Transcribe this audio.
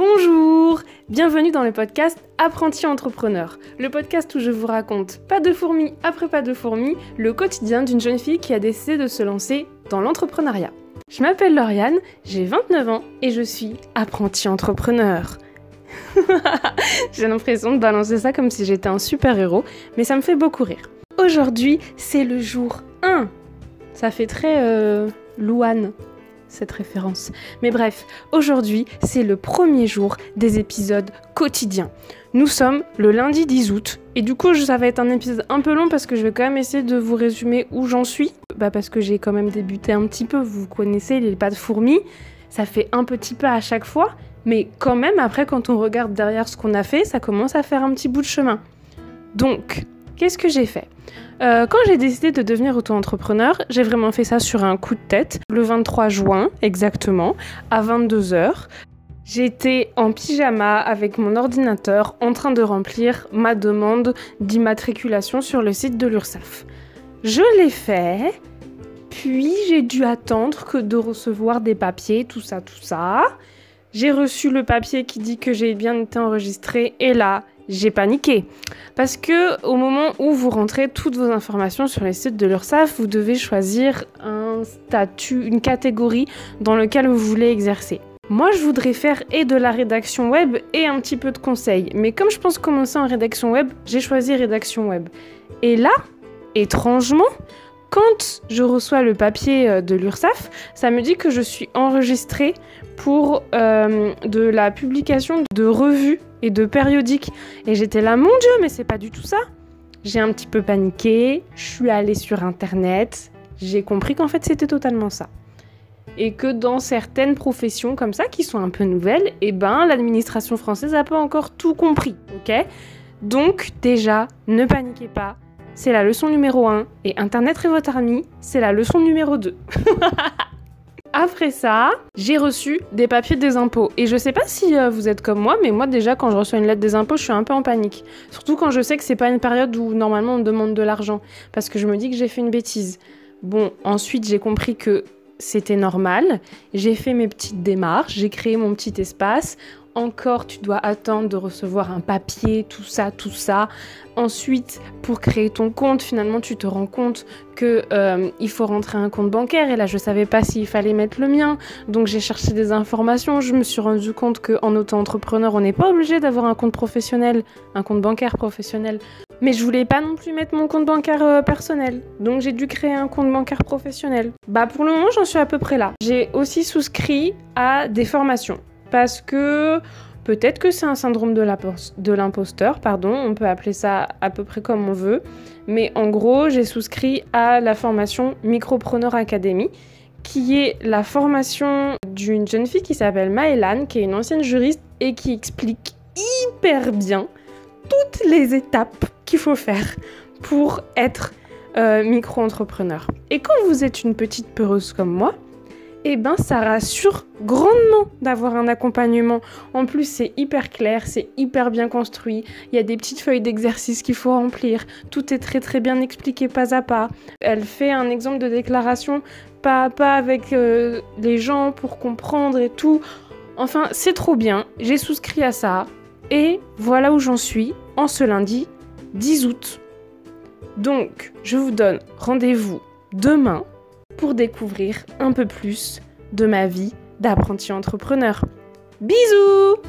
Bonjour, bienvenue dans le podcast Apprenti Entrepreneur, le podcast où je vous raconte pas de fourmis après pas de fourmis, le quotidien d'une jeune fille qui a décidé de se lancer dans l'entrepreneuriat. Je m'appelle Lauriane, j'ai 29 ans et je suis apprentie entrepreneur. J'ai l'impression de balancer ça comme si j'étais un super-héros, mais ça me fait beaucoup rire. Aujourd'hui, c'est le jour 1. Ça fait très Louane, cette référence. Mais bref, aujourd'hui, c'est le premier jour des épisodes quotidiens. Nous sommes le lundi 10 août, et du coup, ça va être un épisode un peu long parce que je vais quand même essayer de vous résumer où j'en suis. Parce que j'ai quand même débuté un petit peu, vous connaissez les pas de fourmis, ça fait un petit pas à chaque fois, mais quand même, après, quand on regarde derrière ce qu'on a fait, ça commence à faire un petit bout de chemin. Donc, qu'est-ce que j'ai fait ? Quand j'ai décidé de devenir auto-entrepreneur, j'ai vraiment fait ça sur un coup de tête, le 23 juin exactement, à 22h. J'étais en pyjama avec mon ordinateur en train de remplir ma demande d'immatriculation sur le site de l'URSSAF. Je l'ai fait, puis j'ai dû attendre que de recevoir des papiers, tout ça. J'ai reçu le papier qui dit que j'ai bien été enregistrée et là, j'ai paniqué parce que au moment où vous rentrez toutes vos informations sur les sites de l'URSSAF, vous devez choisir un statut, une catégorie dans laquelle vous voulez exercer. Moi, je voudrais faire et de la rédaction web et un petit peu de conseils. Mais comme je pense commencer en rédaction web, j'ai choisi rédaction web. Et là, étrangement, quand je reçois le papier de l'URSSAF, ça me dit que je suis enregistrée pour de la publication de revues et de périodiques. Et j'étais là, mon Dieu, mais c'est pas du tout ça. J'ai un petit peu paniqué, je suis allée sur Internet, j'ai compris qu'en fait c'était totalement ça. Et que dans certaines professions comme ça, qui sont un peu nouvelles, eh ben, l'administration française n'a pas encore tout compris, ok ? Donc déjà, ne paniquez pas. C'est la leçon numéro 1. Et Internet est votre ami, c'est la leçon numéro 2. Après ça, j'ai reçu des papiers des impôts. Et je sais pas si vous êtes comme moi, mais moi déjà, quand je reçois une lettre des impôts, je suis un peu en panique. Surtout quand je sais que c'est pas une période où normalement on demande de l'argent. Parce que je me dis que j'ai fait une bêtise. Bon, ensuite j'ai compris que c'était normal. J'ai fait mes petites démarches, j'ai créé mon petit espace. Encore, tu dois attendre de recevoir un papier, tout ça. Ensuite, pour créer ton compte, finalement, tu te rends compte que il faut rentrer un compte bancaire. Et là, je savais pas s'il fallait mettre le mien. Donc, j'ai cherché des informations. Je me suis rendu compte qu'en auto-entrepreneur, on n'est pas obligé d'avoir un compte professionnel, un compte bancaire professionnel. Mais je voulais pas non plus mettre mon compte bancaire personnel. Donc, j'ai dû créer un compte bancaire professionnel. Pour le moment, j'en suis à peu près là. J'ai aussi souscrit à des formations. Parce que peut-être que c'est un syndrome de l'imposteur, on peut appeler ça à peu près comme on veut. Mais en gros, j'ai souscrit à la formation Micropreneur Academy, qui est la formation d'une jeune fille qui s'appelle Maëlan, qui est une ancienne juriste et qui explique hyper bien toutes les étapes qu'il faut faire pour être micro-entrepreneur. Et quand vous êtes une petite peureuse comme moi, eh ben ça rassure grandement d'avoir un accompagnement. En plus, c'est hyper clair, c'est hyper bien construit. Il y a des petites feuilles d'exercice qu'il faut remplir. Tout est très très bien expliqué pas à pas. Elle fait un exemple de déclaration pas à pas avec les gens pour comprendre et tout. Enfin, c'est trop bien. J'ai souscrit à ça. Et voilà où j'en suis en ce lundi 10 août. Donc, je vous donne rendez-vous demain pour découvrir un peu plus de ma vie d'apprenti entrepreneur. Bisous !